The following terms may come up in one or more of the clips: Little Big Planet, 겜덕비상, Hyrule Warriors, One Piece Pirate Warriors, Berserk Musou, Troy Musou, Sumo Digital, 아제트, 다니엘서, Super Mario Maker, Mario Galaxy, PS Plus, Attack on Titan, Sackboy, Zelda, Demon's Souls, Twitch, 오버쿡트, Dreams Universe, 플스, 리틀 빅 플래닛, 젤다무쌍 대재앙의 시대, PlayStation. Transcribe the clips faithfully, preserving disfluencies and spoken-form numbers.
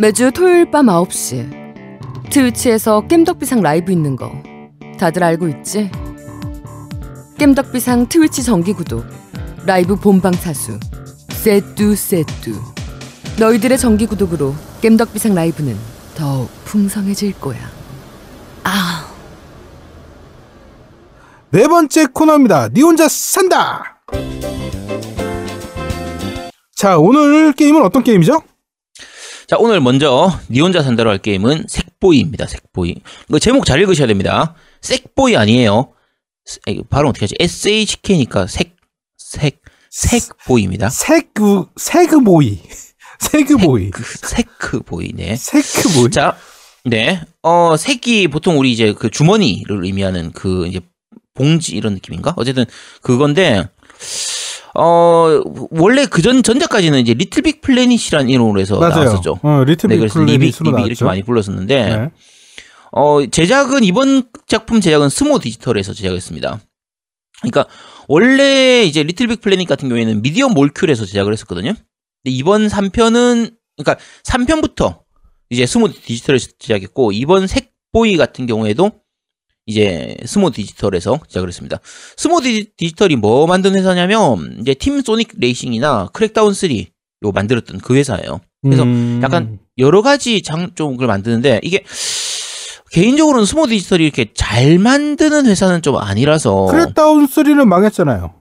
매주 토요일 밤 아홉 시 트위치에서 겜덕비상 라이브 있는 거 다들 알고 있지? 겜덕비상 트위치 정기구독, 라이브 본방사수, 세뚜 세뚜. 너희들의 정기구독으로 겜덕비상 라이브는 더욱 풍성해질 거야. 아. 네 번째 코너입니다. 니 혼자 산다! 자, 오늘 게임은 어떤 게임이죠? 자, 오늘 먼저 니 혼자 산다로 할 게임은 색보이입니다. 색보이. 이거 제목 잘 읽으셔야 됩니다. 색보이 아니에요. 발음 어떻게 하지? 에스 에이치 케이니까 색, 색, 색보이입니다. 세크, 세그보이. 세그보이. 세크보이, 네. 세크보이. 자, 네. 어, 색이 보통 우리 이제 그 주머니를 의미하는 그 이제 봉지 이런 느낌인가? 어쨌든 그건데, 어, 원래 그전 전작까지는 이제 리틀 빅 플래닛이라는 이름으로 해서 맞아요. 나왔었죠. 어, 리틀 빅 네, 그래서 리빅, 리빅 이렇게 많이 불렀었는데, 네. 어, 제작은, 이번 작품 제작은 스모 디지털에서 제작했습니다. 그러니까, 원래 이제 리틀 빅 플래닛 같은 경우에는 미디어 몰큘에서 제작을 했었거든요. 근데 이번 삼 편은, 그러니까 삼 편부터 이제 스모 디지털에서 제작했고, 이번 색보이 같은 경우에도 이제 스모 디지털에서 제작을 했습니다. 스모 디지, 디지털이 뭐 만든 회사냐면, 이제 팀 소닉 레이싱이나 크랙다운 삼, 요 만들었던 그 회사예요. 그래서 음... 약간 여러 가지 장, 쪽을 만드는데, 이게, 개인적으로는 스모 디지털이 이렇게 잘 만드는 회사는 좀 아니라서. 크랙다운 삼는 망했잖아요.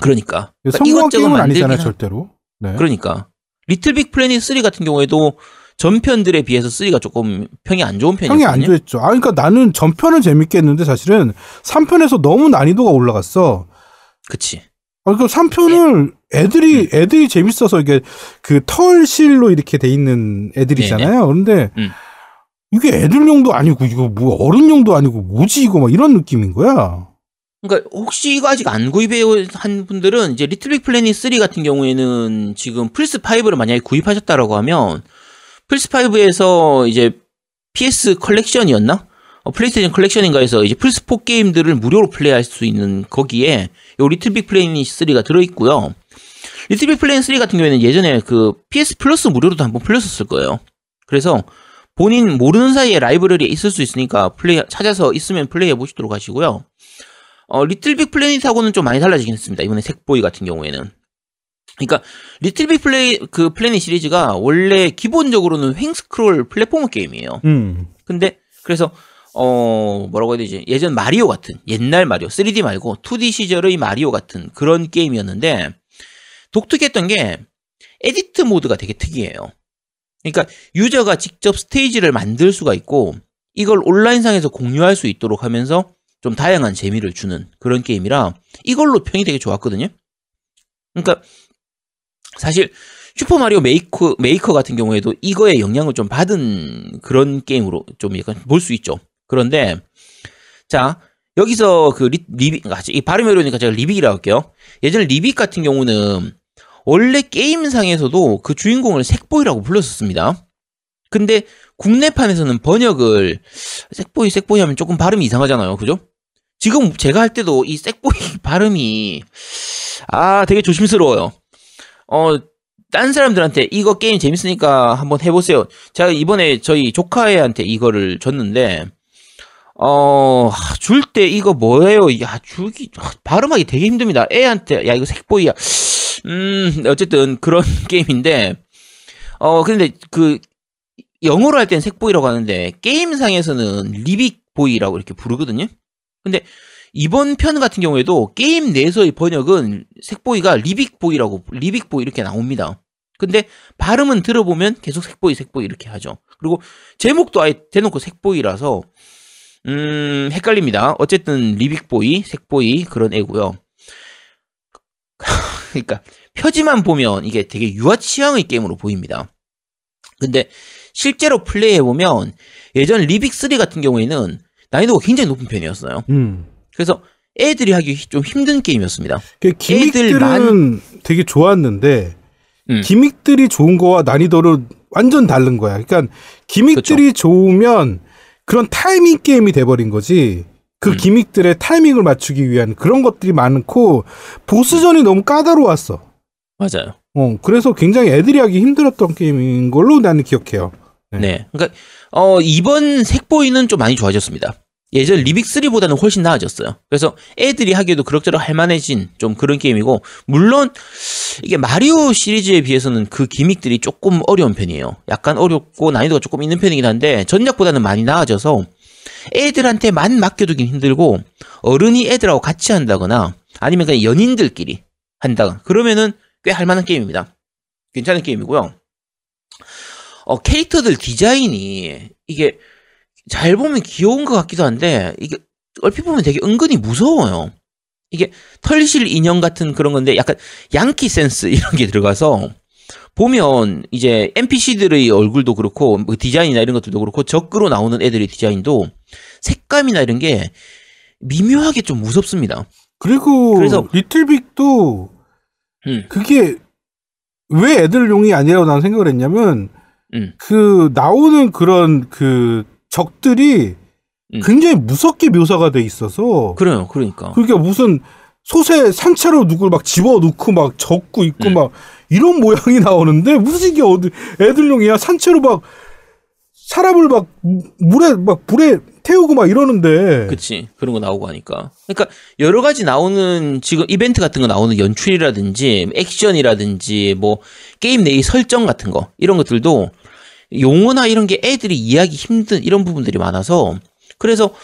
그러니까. 그러니까 성공한 게임은 아니잖아요, 절대로. 네. 그러니까. 리틀 빅 플래닛 삼 같은 경우에도 전편들에 비해서 삼이 조금 평이 안 좋은 편이었거든요. 평이 안 좋았죠. 아, 그러니까 나는 전편은 재밌게 했는데 사실은 삼 편에서 너무 난이도가 올라갔어. 그치. 아, 그러니까 삼 편을 애들이, 음. 애들이 재밌어서 이게 그 털실로 이렇게 돼 있는 애들이잖아요. 네네. 그런데. 음. 이게 애들용도 아니고 이거 뭐 어른용도 아니고 뭐지 이거 막 이런 느낌인 거야. 그러니까 혹시 이거 아직 안 구입한 분들은 이제 리틀 빅 플래닛 삼 같은 경우에는 지금 플스 파이브를 만약에 구입하셨다라고 하면 플스 파이브에서 이제 피에스 컬렉션이었나? 어, 플레이스테이션 컬렉션인가에서 이제 플스 사 게임들을 무료로 플레이할 수 있는 거기에 요 리틀 빅 플래닛 삼이 들어 있고요. 리틀 빅 플래닛 삼 같은 경우에는 예전에 그 피에스 플러스 무료로도 한번 풀렸었을 거예요. 그래서 본인 모르는 사이에 라이브러리에 있을 수 있으니까 플레이, 찾아서 있으면 플레이해 보시도록 하시고요. 어, 리틀 빅 플래닛하고는 좀 많이 달라지긴 했습니다. 이번에 색보이 같은 경우에는. 그러니까, 리틀 빅 플레이, 그 플래닛 시리즈가 원래 기본적으로는 횡스크롤 플랫폼 게임이에요. 음. 근데, 그래서, 어, 뭐라고 해야 되지? 예전 마리오 같은, 옛날 마리오, 쓰리디 말고 투디 시절의 마리오 같은 그런 게임이었는데, 독특했던 게, 에디트 모드가 되게 특이해요. 그러니까 유저가 직접 스테이지를 만들 수가 있고 이걸 온라인상에서 공유할 수 있도록 하면서 좀 다양한 재미를 주는 그런 게임이라 이걸로 평이 되게 좋았거든요. 그러니까 사실 슈퍼마리오 메이커, 메이커 같은 경우에도 이거의 영향을 좀 받은 그런 게임으로 좀 약간 볼 수 있죠. 그런데 자 여기서 그 리, 리빅, 이 발음이 어려우니까 제가 리빅이라고 할게요. 예전에 리빅 같은 경우는 원래 게임상에서도 그 주인공을 색보이라고 불렀었습니다. 근데 국내판에서는 번역을 색보이 색보이 하면 조금 발음이 이상하잖아요. 그죠? 지금 제가 할 때도 이 색보이 발음이 아 되게 조심스러워요. 어, 딴 사람들한테 이거 게임 재밌으니까 한번 해보세요. 제가 이번에 저희 조카애한테 이거를 줬는데 어, 줄 때 이거 뭐예요? 야, 주기 발음하기 되게 힘듭니다. 애한테 야 이거 색보이야. 음, 어쨌든 그런 게임인데, 어, 근데 그, 영어로 할 땐 색보이라고 하는데, 게임상에서는 리빅보이라고 이렇게 부르거든요? 근데 이번 편 같은 경우에도 게임 내에서의 번역은 색보이가 리빅보이라고, 리빅보이 이렇게 나옵니다. 근데 발음은 들어보면 계속 색보이, 색보이 이렇게 하죠. 그리고 제목도 아예 대놓고 색보이라서, 음, 헷갈립니다. 어쨌든 리빅보이, 색보이 그런 애고요. 그러니까 표지만 보면 이게 되게 유아 취향의 게임으로 보입니다. 근데 실제로 플레이해보면 예전 리빅 삼 같은 경우에는 난이도가 굉장히 높은 편이었어요. 음. 그래서 애들이 하기 좀 힘든 게임이었습니다. 기믹들은 애들만... 되게 좋았는데 음. 기믹들이 좋은 거와 난이도는 완전 다른 거야. 그러니까 기믹들이 그쵸. 좋으면 그런 타이밍 게임이 돼버린 거지 그 음. 기믹들의 타이밍을 맞추기 위한 그런 것들이 많고 보스전이 너무 까다로웠어. 맞아요. 어, 그래서 굉장히 애들이 하기 힘들었던 게임인 걸로 나는 기억해요. 네. 네. 그러니까 어, 이번 색보이는 좀 많이 좋아졌습니다. 예전 리빅삼보다는 훨씬 나아졌어요. 그래서 애들이 하기에도 그럭저럭 할만해진 좀 그런 게임이고, 물론 이게 마리오 시리즈에 비해서는 그 기믹들이 조금 어려운 편이에요. 약간 어렵고 난이도가 조금 있는 편이긴 한데 전작보다는 많이 나아져서 애들한테만 맡겨두긴 힘들고, 어른이 애들하고 같이 한다거나 아니면 그냥 연인들끼리 한다거나 그러면은 꽤 할만한 게임입니다. 괜찮은 게임이고요. 어, 캐릭터들 디자인이 이게 잘 보면 귀여운 것 같기도 한데, 이게 얼핏 보면 되게 은근히 무서워요. 이게 털실 인형 같은 그런 건데 약간 양키 센스 이런 게 들어가서, 보면 이제 엔피씨들의 얼굴도 그렇고 뭐 디자인이나 이런 것들도 그렇고 적으로 나오는 애들의 디자인도 색감이나 이런 게 미묘하게 좀 무섭습니다. 그리고 그래서 리틀빅도 음. 그게 왜 애들용이 아니라고 난 생각을 했냐면 음. 그 나오는 그런 그 적들이 음. 굉장히 무섭게 묘사가 돼 있어서. 그래요, 그러니까. 그게 무슨 솥에 산채로 누굴 막 집어넣고 막 젓고 있고 음. 막 이런 모양이 나오는데, 무슨 이게 어디 애들용이야? 산채로 막 사람을 막 물에 막 불에 태우고 막 이러는데. 그치, 그런 거 나오고 하니까. 그러니까 여러 가지 나오는 지금 이벤트 같은 거 나오는 연출이라든지 액션이라든지 뭐 게임 내의 설정 같은 거 이런 것들도. 용어나 이런 게 애들이 이해하기 힘든 이런 부분들이 많아서, 그래서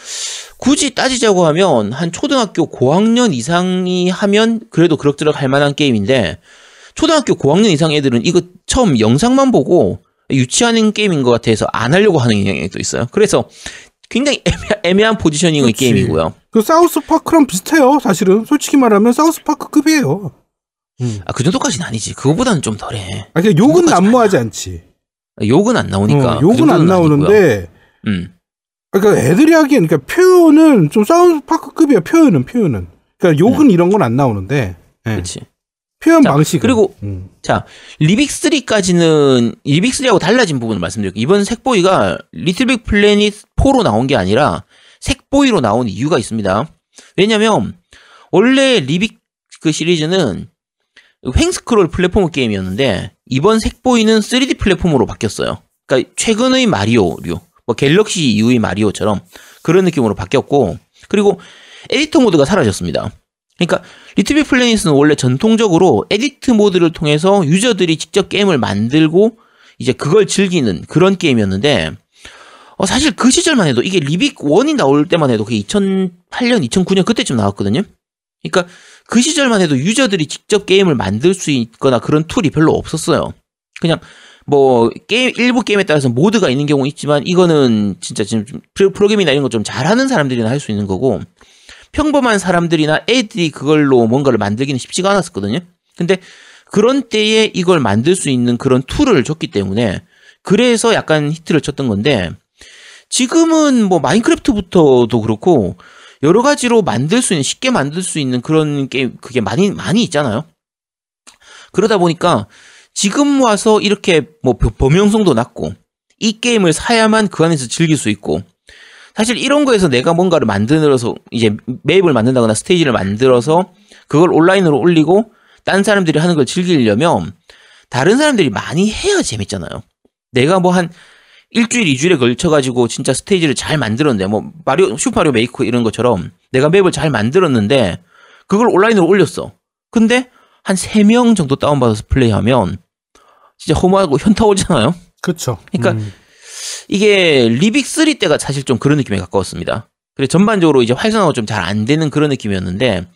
굳이 따지자고 하면 한 초등학교 고학년 이상이 하면 그래도 그럭저럭 할 만한 게임인데, 초등학교 고학년 이상 애들은 이거 처음 영상만 보고 유치하는 게임인 것 같아서 안 하려고 하는 경향이 또 있어요. 그래서 굉장히 애매, 애매한 포지셔닝의 그치. 게임이고요. 그 사우스파크랑 비슷해요. 사실은 솔직히 말하면 사우스파크급이에요. 음. 아, 그 정도까지는 아니지. 그거보다는 좀 덜해. 아, 그러니까 욕은 난무하지 않지. 욕은 안 나오니까. 어, 욕은 안 나오는데, 음. 그러니까 애들이 하기엔, 그러니까 표현은 좀 사운드파크급이야, 표현은, 표현은. 그러니까 욕은 음. 이런 건 안 나오는데. 네. 그치. 표현 방식. 그리고, 음. 자, 리빅삼까지는, 리빅삼하고 달라진 부분을 말씀드릴게요. 이번 색보이가 리틀빅 플래닛 사로 나온 게 아니라 색보이로 나온 이유가 있습니다. 왜냐면, 원래 리빅 그 시리즈는 횡스크롤 플랫폼 게임이었는데, 이번 색보이는 쓰리디 플랫폼으로 바뀌었어요. 그러니까 최근의 마리오류, 뭐 갤럭시 이후의 마리오처럼 그런 느낌으로 바뀌었고, 그리고 에디터 모드가 사라졌습니다. 그러니까 리틀빅 플래닛은 원래 전통적으로 에디트 모드를 통해서 유저들이 직접 게임을 만들고 이제 그걸 즐기는 그런 게임이었는데, 어, 사실 그 시절만 해도 이게 리빅일이 나올 때만 해도 그게 이천팔 년, 이천구 년 그때쯤 나왔거든요. 그러니까 그 시절만 해도 유저들이 직접 게임을 만들 수 있거나 그런 툴이 별로 없었어요. 그냥 뭐 게임 일부 게임에 따라서 모드가 있는 경우 있지만, 이거는 진짜 지금 프로그램이나 이런 거 좀 잘하는 사람들이나 할 수 있는 거고, 평범한 사람들이나 애들이 그걸로 뭔가를 만들기는 쉽지가 않았었거든요. 근데 그런 때에 이걸 만들 수 있는 그런 툴을 줬기 때문에 그래서 약간 히트를 쳤던 건데, 지금은 뭐 마인크래프트부터도 그렇고 여러 가지로 만들 수 있는, 쉽게 만들 수 있는 그런 게임, 그게 많이, 많이 있잖아요. 그러다 보니까 지금 와서 이렇게 뭐 범용성도 낮고, 이 게임을 사야만 그 안에서 즐길 수 있고, 사실 이런 거에서 내가 뭔가를 만들어서, 이제 맵을 만든다거나 스테이지를 만들어서 그걸 온라인으로 올리고, 딴 사람들이 하는 걸 즐기려면, 다른 사람들이 많이 해야 재밌잖아요. 내가 뭐 한, 일주일, 이주일에 걸쳐가지고 진짜 스테이지를 잘 만들었는데, 뭐, 마리오, 슈퍼마리오 메이커 이런 것처럼 내가 맵을 잘 만들었는데, 그걸 온라인으로 올렸어. 근데 한 세 명 정도 다운받아서 플레이하면 진짜 허무하고 현타 오잖아요? 그쵸. 그러니까 음. 이게 리빅삼 때가 사실 좀 그런 느낌에 가까웠습니다. 그래서 전반적으로 이제 활성화가 좀 잘 안 되는 그런 느낌이었는데,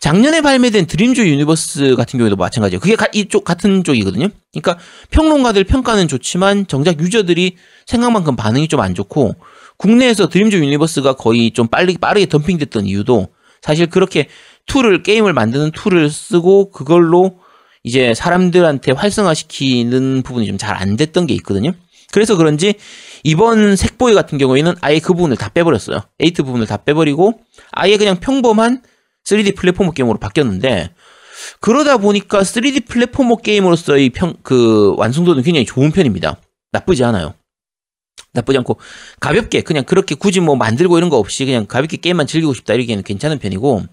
작년에 발매된 드림즈 유니버스 같은 경우에도 마찬가지예요. 그게 가, 이쪽 같은 쪽이거든요. 그러니까 평론가들 평가는 좋지만 정작 유저들이 생각만큼 반응이 좀 안 좋고, 국내에서 드림즈 유니버스가 거의 좀 빨리 빠르게 덤핑됐던 이유도 사실 그렇게 툴을, 게임을 만드는 툴을 쓰고 그걸로 이제 사람들한테 활성화시키는 부분이 좀 잘 안 됐던 게 있거든요. 그래서 그런지 이번 색보이 같은 경우에는 아예 그 부분을 다 빼버렸어요. 에이트 부분을 다 빼버리고 아예 그냥 평범한 쓰리디 플랫포머 게임으로 바뀌었는데, 그러다 보니까 쓰리디 플랫포머 게임으로서의 평, 그 완성도는 굉장히 좋은 편입니다. 나쁘지 않아요. 나쁘지 않고 가볍게 그냥 그렇게 굳이 뭐 만들고 이런 거 없이 그냥 가볍게 게임만 즐기고 싶다 이러기에는 괜찮은 편이고,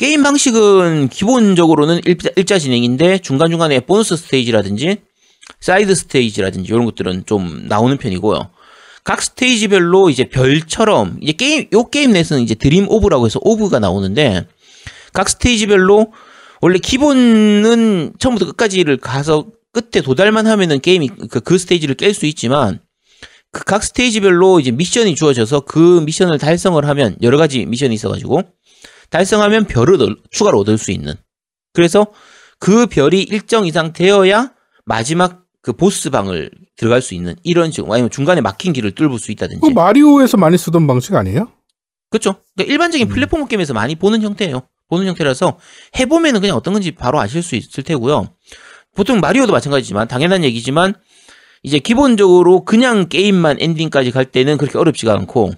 게임 방식은 기본적으로는 일자, 일자 진행인데 중간중간에 보너스 스테이지라든지 사이드 스테이지라든지 이런 것들은 좀 나오는 편이고요. 각 스테이지별로 이제 별처럼 이제 게임 요 게임 내에서는 이제 드림 오브라고 해서 오브가 나오는데 각 스테이지별로 원래 기본은 처음부터 끝까지를 가서 끝에 도달만 하면은 게임이 그, 그 스테이지를 깰 수 있지만 그 각 스테이지별로 이제 미션이 주어져서 그 미션을 달성을 하면 여러 가지 미션이 있어가지고 달성하면 별을 추가로 얻을 수 있는. 그래서 그 별이 일정 이상 되어야 마지막 그 보스방을 들어갈 수 있는 이런 지금 아니면 중간에 막힌 길을 뚫을 수 있다든지. 그 마리오에서 많이 쓰던 방식 아니에요? 그렇죠. 그러니까 일반적인 음. 플랫폼 게임에서 많이 보는 형태예요. 보는 형태라서 해보면은 그냥 어떤 건지 바로 아실 수 있을 테고요. 보통 마리오도 마찬가지지만 당연한 얘기지만 이제 기본적으로 그냥 게임만 엔딩까지 갈 때는 그렇게 어렵지가 않고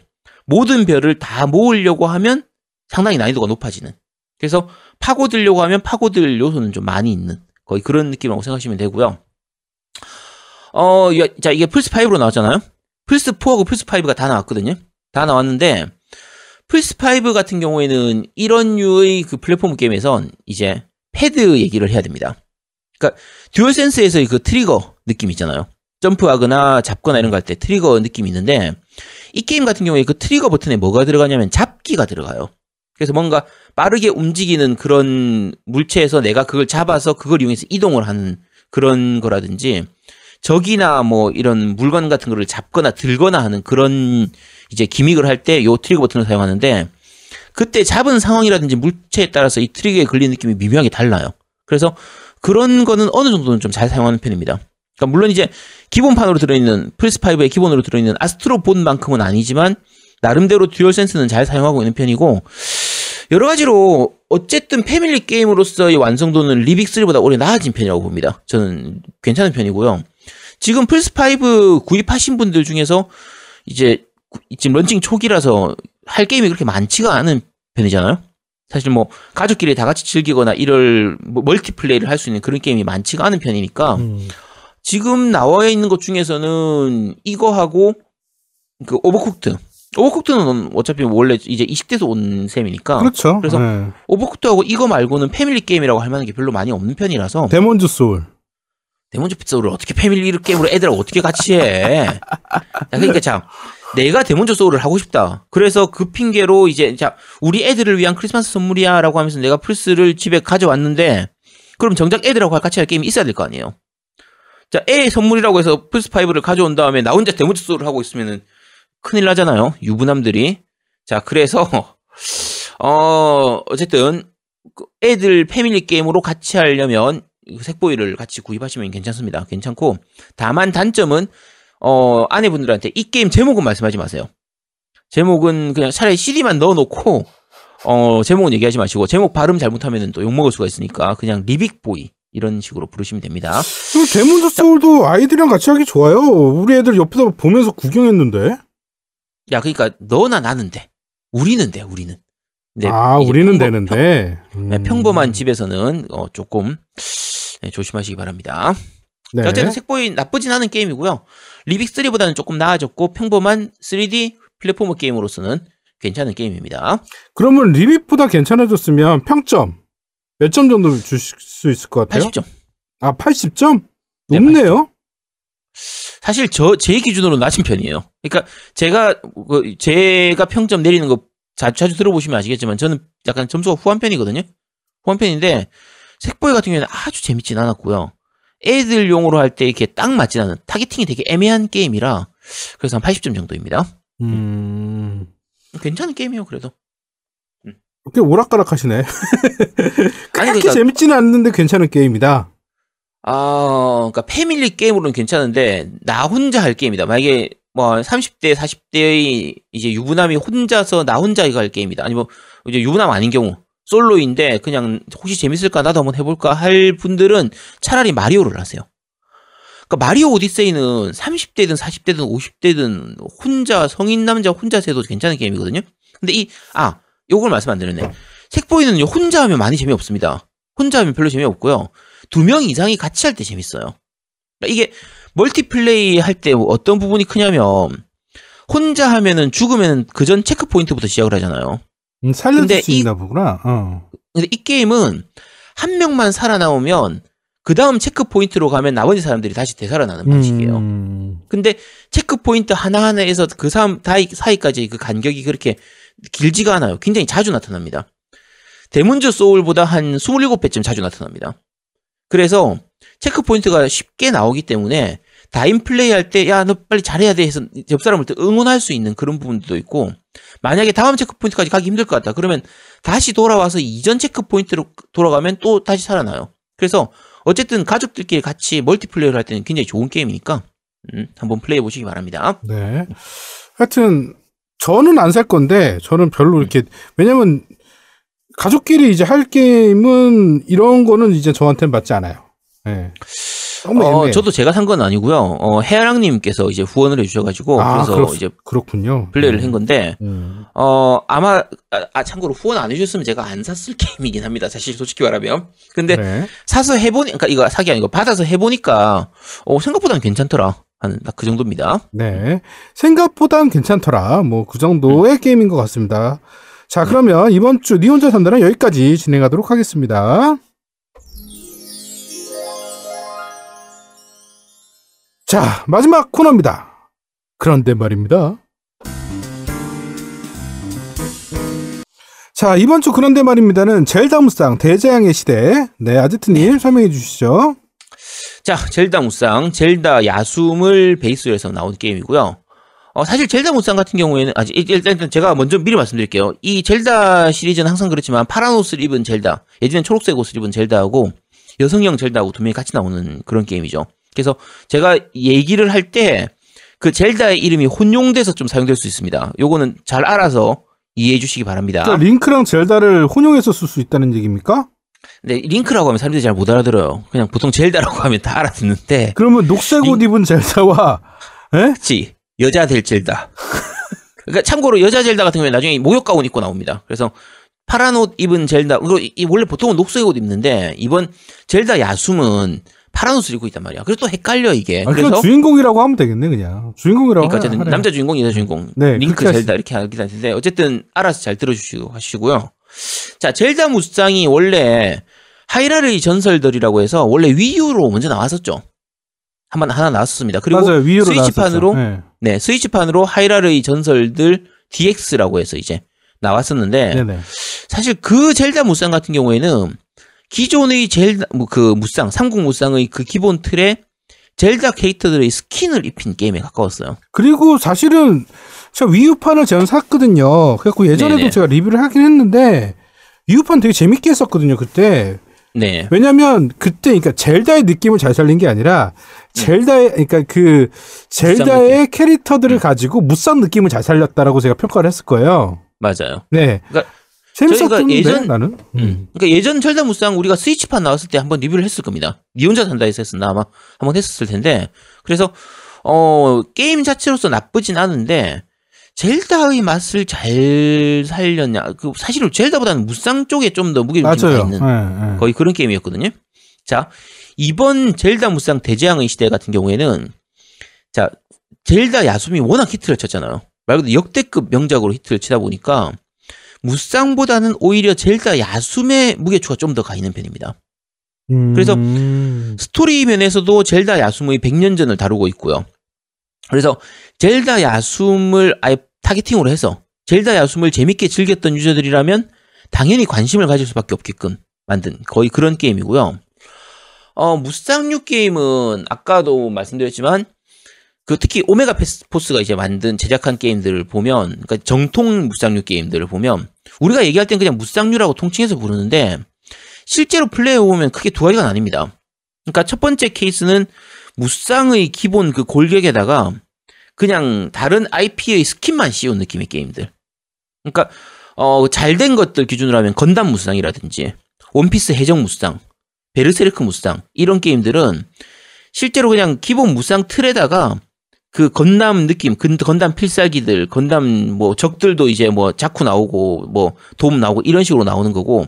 모든 별을 다 모으려고 하면 상당히 난이도가 높아지는. 그래서 파고들려고 하면 파고들 요소는 좀 많이 있는 거의 그런 느낌이라고 생각하시면 되고요. 어, 자 이게 플스 파이브로 나왔잖아요. 플스 포하고 플스 파이브가 다 나왔거든요. 다 나왔는데 플스 파이브 같은 경우에는 이런 류의 그 플랫폼 게임에선 이제 패드 얘기를 해야 됩니다. 그러니까 듀얼센스에서의 그 트리거 느낌 있잖아요. 점프하거나 잡거나 이런 거 할 때 트리거 느낌이 있는데 이 게임 같은 경우에 그 트리거 버튼에 뭐가 들어가냐면 잡기가 들어가요. 그래서 뭔가 빠르게 움직이는 그런 물체에서 내가 그걸 잡아서 그걸 이용해서 이동을 하는 그런 거라든지 적이나 뭐 이런 물건 같은 거를 잡거나 들거나 하는 그런 이제 기믹을 할 때 요 트리거 버튼을 사용하는데 그때 잡은 상황이라든지 물체에 따라서 이 트리거에 걸린 느낌이 미묘하게 달라요. 그래서 그런 거는 어느 정도는 좀 잘 사용하는 편입니다. 그러니까 물론 이제 기본판으로 들어있는 플스 파이브의 기본으로 들어있는 아스트로본만큼은 아니지만 나름대로 듀얼센스는 잘 사용하고 있는 편이고 여러 가지로 어쨌든 패밀리 게임으로서의 완성도는 리빅삼보다 오히려 나아진 편이라고 봅니다. 저는 괜찮은 편이고요. 지금 플스 파이브 구입하신 분들 중에서 이제 지금 런칭 초기라서 할 게임이 그렇게 많지가 않은 편이잖아요. 사실 뭐 가족끼리 다 같이 즐기거나 이럴 멀티플레이를 할 수 있는 그런 게임이 많지가 않은 편이니까 음. 지금 나와 있는 것 중에서는 이거하고 그 오버쿡트. 오버쿡트는 어차피 원래 이제 이십 대에서 온 셈이니까. 그렇죠. 그래서 네. 오버쿡트하고 이거 말고는 패밀리 게임이라고 할 만한 게 별로 많이 없는 편이라서. 데몬즈 소울. 데몬즈 소울을 어떻게 패밀리 게임으로 애들하고 어떻게 같이 해. 그러니까 참 내가 데몬즈 소울을 하고 싶다. 그래서 그 핑계로 이제 자 우리 애들을 위한 크리스마스 선물이야 라고 하면서 내가 플스를 집에 가져왔는데 그럼 정작 애들하고 같이 할 게임이 있어야 될 거 아니에요. 자, 애 선물이라고 해서 플스 파이브를 가져온 다음에 나 혼자 데몬즈 소울을 하고 있으면은 큰일 나잖아요. 유부남들이. 자, 그래서 어, 어쨌든 애들 패밀리 게임으로 같이 하려면 색보이를 같이 구입하시면 괜찮습니다. 괜찮고 다만 단점은 어, 아내분들한테 이 게임 제목은 말씀하지 마세요. 제목은 그냥 차라리 씨디만 넣어놓고 어, 제목은 얘기하지 마시고 제목 발음 잘못하면 또 욕먹을 수가 있으니까 그냥 리빅보이 이런 식으로 부르시면 됩니다. 데몬즈 소울도 아이들이랑 같이 하기 좋아요. 우리 애들 옆에서 보면서 구경했는데. 야, 그러니까 너나 나는 돼. 우리는 돼, 우리는. 아, 우리는 평범, 되는데. 평, 음. 평범한 집에서는 어, 조금 네, 조심하시기 바랍니다. 네. 어쨌든 색보이 나쁘진 않은 게임이고요. 리빅삼보다는 조금 나아졌고 평범한 쓰리디 플랫포머 게임으로서는 괜찮은 게임입니다. 그러면 리빅보다 괜찮아졌으면 평점. 몇 점 정도 주실 수 있을 것 같아요? 팔십 점. 아, 팔십 점? 높네요? 네, 팔십 점. 사실 저, 제 기준으로 낮은 편이에요. 그러니까 제가, 제가 평점 내리는 거 자주, 자주 들어보시면 아시겠지만 저는 약간 점수가 후한 편이거든요? 후한 편인데, 색보이 같은 경우에는 아주 재밌진 않았고요. 애들용으로 할 때 이렇게 딱 맞진 않은, 타겟팅이 되게 애매한 게임이라, 그래서 한 팔십 점 정도입니다. 음. 괜찮은 게임이에요, 그래도. 꽤 오락가락 하시네. 그렇게 아니, 그러니까, 재밌지는 않는데 괜찮은 게임이다. 아, 그러니까 패밀리 게임으로는 괜찮은데 나 혼자 할 게임이다. 만약에 뭐 삼십 대, 사십 대의 이제 유부남이 혼자서 나 혼자 이거 할 게임이다. 아니면 이제 유부남 아닌 경우 솔로인데 그냥 혹시 재밌을까 나도 한번 해볼까 할 분들은 차라리 마리오를 하세요. 그러니까 마리오 오디세이는 삼십 대든 사십 대든 오십 대든 혼자 성인 남자 혼자서 해도 괜찮은 게임이거든요. 근데 이 아 요걸 말씀 안 드렸네. 색보이는 혼자 하면 많이 재미없습니다. 혼자 하면 별로 재미없고요. 두 명 이상이 같이 할 때 재밌어요. 그러니까 이게 멀티플레이 할 때 어떤 부분이 크냐면 혼자 하면은 죽으면 그전 체크포인트부터 시작을 하잖아요. 음, 살려줄 수 있나 보구나. 어. 근데 이 게임은 한 명만 살아나오면 그 다음 체크포인트로 가면 나머지 사람들이 다시 되살아나는 방식이에요. 음... 근데 체크포인트 하나하나에서 그 사람 사이까지 그 간격이 그렇게 길지가 않아요. 굉장히 자주 나타납니다. 데몬즈 소울보다 한 스물일곱 배쯤 자주 나타납니다. 그래서 체크포인트가 쉽게 나오기 때문에 다인 플레이할 때 야 너 빨리 잘해야 돼 해서 옆사람을 응원할 수 있는 그런 부분도 있고, 만약에 다음 체크포인트까지 가기 힘들 것 같다 그러면 다시 돌아와서 이전 체크포인트로 돌아가면 또 다시 살아나요. 그래서 어쨌든 가족들끼리 같이 멀티플레이를 할 때는 굉장히 좋은 게임이니까 음, 한번 플레이해 보시기 바랍니다. 네. 하여튼 저는 안 살 건데 저는 별로 이렇게, 왜냐면 가족끼리 이제 할 게임은 이런 거는 이제 저한테는 맞지 않아요. 네. 어, 저도 제가 산 건 아니고요. 어, 해아랑님께서 이제 후원을 해주셔가지고 아, 그래서 그렇, 이제 그렇군요. 플레이를 음. 한 건데 음. 어 아마 아 참고로 후원 안 해주셨으면 제가 안 샀을 게임이긴 합니다. 사실 솔직히 말하면. 근데 네. 사서 해보니, 그러니까 이거 사기 아니고 받아서 해보니까 어, 생각보단 괜찮더라. 한 그 정도입니다. 네, 생각보단 괜찮더라. 뭐 그 정도의 음. 게임인 것 같습니다. 자, 그러면 음. 이번 주 니 혼자 산다는 여기까지 진행하도록 하겠습니다. 자, 마지막 코너입니다. 그런데 말입니다. 자, 이번 주 그런데 말입니다는 젤다무쌍 대재앙의 시대. 네, 아제트님 설명해 주시죠. 자, 젤다무쌍, 젤다 야숨을 베이스로 해서 나온 게임이고요. 어, 사실 젤다무쌍 같은 경우에는 아직 일단 제가 먼저 미리 말씀드릴게요. 이 젤다 시리즈는 항상 그렇지만 파란 옷을 입은 젤다, 예전엔 초록색 옷을 입은 젤다하고 여성형 젤다하고 두 명이 같이 나오는 그런 게임이죠. 그래서 제가 얘기를 할 때 그 젤다의 이름이 혼용돼서 좀 사용될 수 있습니다. 요거는 잘 알아서 이해해 주시기 바랍니다. 그러니까 링크랑 젤다를 혼용해서 쓸 수 있다는 얘기입니까? 네, 링크라고 하면 사람들이 잘 못 알아들어요. 그냥 보통 젤다라고 하면 다 알아듣는데. 그러면 녹색 옷 링... 입은 젤다와 에? 그치, 여자 될 젤다. 그러니까 참고로 여자 젤다 같은 경우에 나중에 목욕가운 입고 나옵니다. 그래서 파란 옷 입은 젤다, 이 원래 보통은 녹색 옷 입는데 이번 젤다 야숨은 파란 옷을 입고 있단 말이야. 그래서 또 헷갈려 이게. 아, 그래서 주인공이라고 하면 되겠네 그냥. 주인공이라고. 그러니까 어쨌든 남자 주인공, 여자 주인공. 네, 링크 젤다 이렇게 하긴 하는데 어쨌든 알아서 잘 들어주시고 하시고요. 자, 젤다 무쌍이 원래 하이랄의 전설들이라고 해서 원래 위유로 먼저 나왔었죠. 한번 하나 나왔었습니다. 그리고 맞아요, 위유로 스위치판으로 네. 네, 스위치판으로 하이랄의 전설들 디엑스라고 해서 이제 나왔었는데 네네. 사실 그 젤다 무쌍 같은 경우에는 기존의 젤다, 그 무쌍, 삼국 무쌍의 그 기본 틀에 젤다 캐릭터들의 스킨을 입힌 게임에 가까웠어요. 그리고 사실은 제가 위유판을 제가 샀거든요. 그래갖고 예전에도 네네. 제가 리뷰를 하긴 했는데 위유판 되게 재밌게 했었거든요, 그때. 네. 왜냐면 그때 그러니까 젤다의 느낌을 잘 살린 게 아니라 젤다의 그러니까 그 젤다의 캐릭터들을 가지고 무쌍 느낌을 잘 살렸다라고 제가 평가를 했을 거예요. 맞아요. 네. 그러니까 저희가 예전 나는 음. 그러니까 예전 젤다 무쌍 우리가 스위치판 나왔을 때 한번 리뷰를 했을 겁니다. 니 혼자 산다에서 했었나 아마 한번 했었을 텐데. 그래서 어 게임 자체로서 나쁘진 않은데 젤다의 맛을 잘 살렸냐? 그 사실은 젤다보다는 무쌍 쪽에 좀 더 무게를 맞아요. 있는 네, 네. 거의 그런 게임이었거든요. 자, 이번 젤다 무쌍 대재앙의 시대 같은 경우에는 자 젤다 야숨이 워낙 히트를 쳤잖아요. 말 그대로 역대급 명작으로 히트를 치다 보니까. 무쌍보다는 오히려 젤다 야숨의 무게추가 좀 더 가있는 편입니다. 음... 그래서 스토리 면에서도 젤다 야숨의 백 년 전을 다루고 있고요. 그래서 젤다 야숨을 아예 타겟팅으로 해서 젤다 야숨을 재밌게 즐겼던 유저들이라면 당연히 관심을 가질 수밖에 없게끔 만든 거의 그런 게임이고요. 어, 무쌍류 게임은 아까도 말씀드렸지만 그 특히 오메가 포스가 이제 만든 제작한 게임들을 보면, 그러니까 정통 무쌍류 게임들을 보면 우리가 얘기할 땐 그냥 무쌍류라고 통칭해서 부르는데 실제로 플레이해보면 크게 두 가지가 나뉩니다. 그러니까 첫 번째 케이스는 무쌍의 기본 그 골격에다가 그냥 다른 아이피의 스킨만 씌운 느낌의 게임들. 그러니까 어, 잘된 것들 기준으로 하면 건담 무쌍이라든지 원피스 해적 무쌍, 베르세르크 무쌍 이런 게임들은 실제로 그냥 기본 무쌍 틀에다가 그 건담 느낌, 건담 필살기들, 건담 뭐 적들도 이제 뭐 자쿠 나오고 뭐 돔 나오고 이런 식으로 나오는 거고,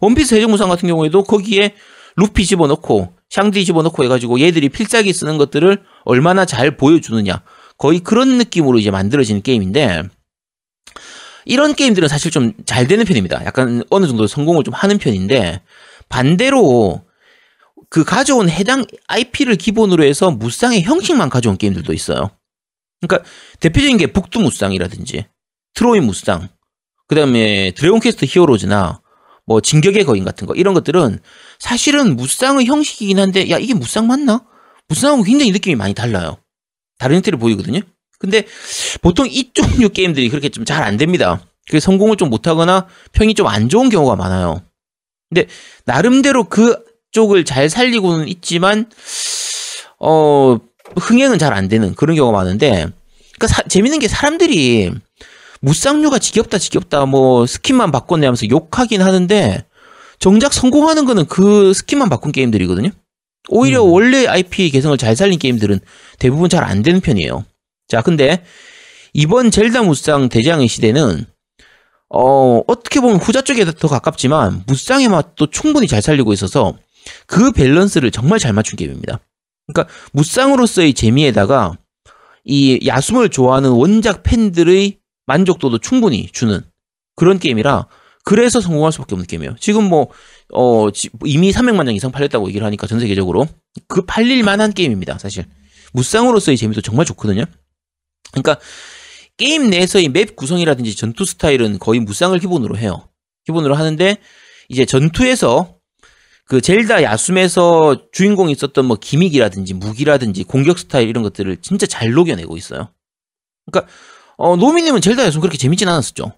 원피스 해적 무쌍 같은 경우에도 거기에 루피 집어넣고 샹디 집어넣고 해가지고 얘들이 필살기 쓰는 것들을 얼마나 잘 보여주느냐 거의 그런 느낌으로 이제 만들어지는 게임인데, 이런 게임들은 사실 좀 잘 되는 편입니다. 약간 어느 정도 성공을 좀 하는 편인데, 반대로 그 가져온 해당 아이피를 기본으로 해서 무쌍의 형식만 가져온 게임들도 있어요. 그러니까 대표적인 게 북두 무쌍이라든지 트로이 무쌍, 그 다음에 드래곤 퀘스트 히어로즈나 뭐 진격의 거인 같은 거, 이런 것들은 사실은 무쌍의 형식이긴 한데, 야 이게 무쌍 맞나? 무쌍하고 굉장히 느낌이 많이 달라요. 다른 형태를 보이거든요. 근데 보통 이 종류 게임들이 그렇게 좀 잘 안 됩니다. 그래서 성공을 좀 못하거나 평이 좀 안 좋은 경우가 많아요. 근데 나름대로 그 쪽을 잘 살리고는 있지만 어 흥행은 잘 안 되는 그런 경우가 많은데, 그러니까 사, 재밌는 게 사람들이 무쌍류가 지겹다 지겹다 뭐 스킨만 바꿨네 하면서 욕하긴 하는데, 정작 성공하는 거는 그 스킨만 바꾼 게임들이거든요. 오히려 음. 원래 아이피 개성을 잘 살린 게임들은 대부분 잘 안 되는 편이에요. 자, 근데 이번 젤다 무쌍 대장의 시대는 어, 어떻게 보면 후자 쪽에 더 가깝지만 무쌍의 맛도 충분히 잘 살리고 있어서 그 밸런스를 정말 잘 맞춘 게임입니다. 그러니까 무쌍으로서의 재미에다가 이 야숨을 좋아하는 원작 팬들의 만족도도 충분히 주는 그런 게임이라, 그래서 성공할 수밖에 없는 게임이에요. 지금 뭐 어, 이미 삼백만 장 이상 팔렸다고 얘기를 하니까 전 세계적으로 그 팔릴만한 게임입니다. 사실 무쌍으로서의 재미도 정말 좋거든요. 그러니까 게임 내에서의 맵 구성이라든지 전투 스타일은 거의 무쌍을 기본으로 해요. 기본으로 하는데, 이제 전투에서 그 젤다 야숨에서 주인공이 썼던 뭐 기믹이라든지 무기라든지 공격 스타일 이런 것들을 진짜 잘 녹여내고 있어요. 그러니까 어, 노미님은 젤다 야숨 그렇게 재밌진 않았었죠?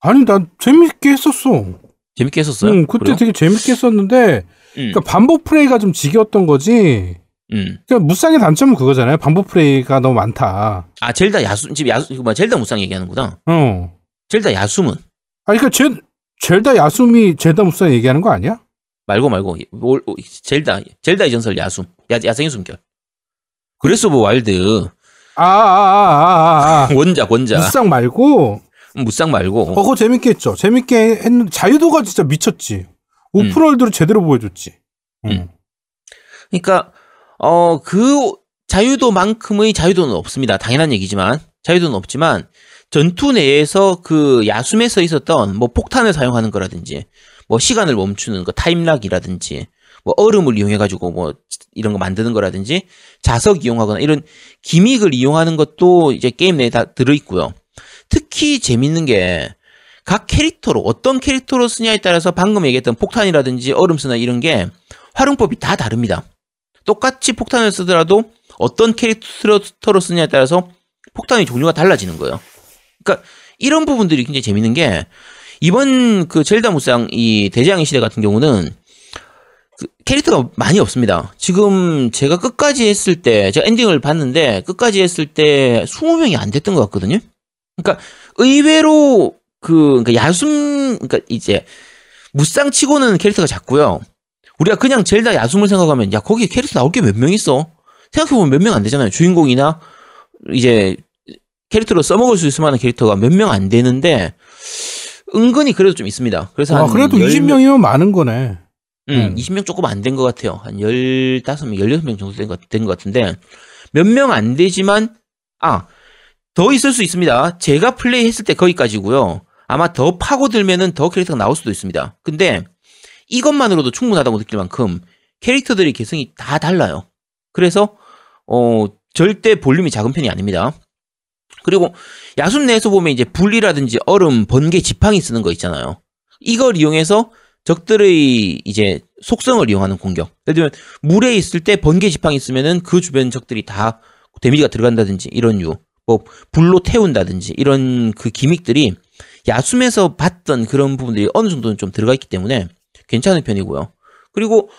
아니, 난 재밌게 했었어. 재밌게 했었어요? 응, 그때 그래요? 되게 재밌게 했었는데 음. 그러니까 반복 플레이가 좀 지겨웠던 거지. 음. 그러니까 무쌍의 단점은 그거잖아요. 반복 플레이가 너무 많다. 아, 젤다 야숨, 지금 야숨, 젤다 무쌍 얘기하는구나. 어. 젤다 야숨은? 아, 그러니까 젤 젤다 야숨이 젤다 무쌍 얘기하는 거 아니야? 말고 말고 오, 오, 젤다 젤다의 전설 야숨, 야 야생의 숨결. 그레스 오브 와일드. 아, 아, 아, 아, 아. 원작 원작. 무쌍 말고. 무쌍 말고. 어, 그거 재밌게 했죠. 재밌게 했는데 자유도가 진짜 미쳤지. 오픈월드로 음. 제대로 보여줬지. 음. 음. 그러니까. 어, 그 자유도만큼의 자유도는 없습니다. 당연한 얘기지만 자유도는 없지만, 전투 내에서 그 야숨에서 있었던 뭐 폭탄을 사용하는 거라든지 뭐 시간을 멈추는 거, 타임락이라든지 뭐 얼음을 이용해가지고 뭐 이런 거 만드는 거라든지 자석 이용하거나 이런 기믹을 이용하는 것도 이제 게임 내에 다 들어있고요. 특히 재밌는 게 각 캐릭터로, 어떤 캐릭터로 쓰냐에 따라서 방금 얘기했던 폭탄이라든지 얼음 쓰나 이런 게 활용법이 다 다릅니다. 똑같이 폭탄을 쓰더라도 어떤 캐릭터로 쓰냐에 따라서 폭탄의 종류가 달라지는 거예요. 그러니까 이런 부분들이 굉장히 재밌는 게, 이번 그 젤다 무쌍 이 대장의 시대 같은 경우는 그 캐릭터가 많이 없습니다. 지금 제가 끝까지 했을 때, 제가 엔딩을 봤는데 끝까지 했을 때 이십 명이 안 됐던 것 같거든요. 그러니까 의외로 그 그러니까 야숨, 그러니까 이제 무쌍치고는 캐릭터가 작고요. 우리가 그냥 젤다 야숨을 생각하면, 야 거기 캐릭터 나올 게 몇 명 있어? 생각해보면 몇 명 안 되잖아요. 주인공이나 이제 캐릭터로 써먹을 수 있을 만한 캐릭터가 몇 명 안 되는데 은근히 그래도 좀 있습니다. 그래서 아, 한 그래도 이십 명이면 많은 거네. 음, 음. 이십 명 조금 안 된 것 같아요. 한 십오 명, 십육 명 정도 된 것 된 것 같은데, 몇 명 안 되지만 아, 더 있을 수 있습니다. 제가 플레이했을 때 거기까지고요. 아마 더 파고들면은 더 캐릭터가 나올 수도 있습니다. 근데 이것만으로도 충분하다고 느낄 만큼 캐릭터들의 개성이 다 달라요. 그래서 어, 절대 볼륨이 작은 편이 아닙니다. 그리고 야숨 내에서 보면 이제 불이라든지 얼음, 번개, 지팡이 쓰는 거 있잖아요. 이걸 이용해서 적들의 이제 속성을 이용하는 공격. 예를 들면 물에 있을 때 번개, 지팡이 쓰면은 그 주변 적들이 다 데미지가 들어간다든지 이런 유, 뭐 불로 태운다든지 이런 그 기믹들이 야숨에서 봤던 그런 부분들이 어느 정도는 좀 들어가 있기 때문에 괜찮은 편이고요. 그리고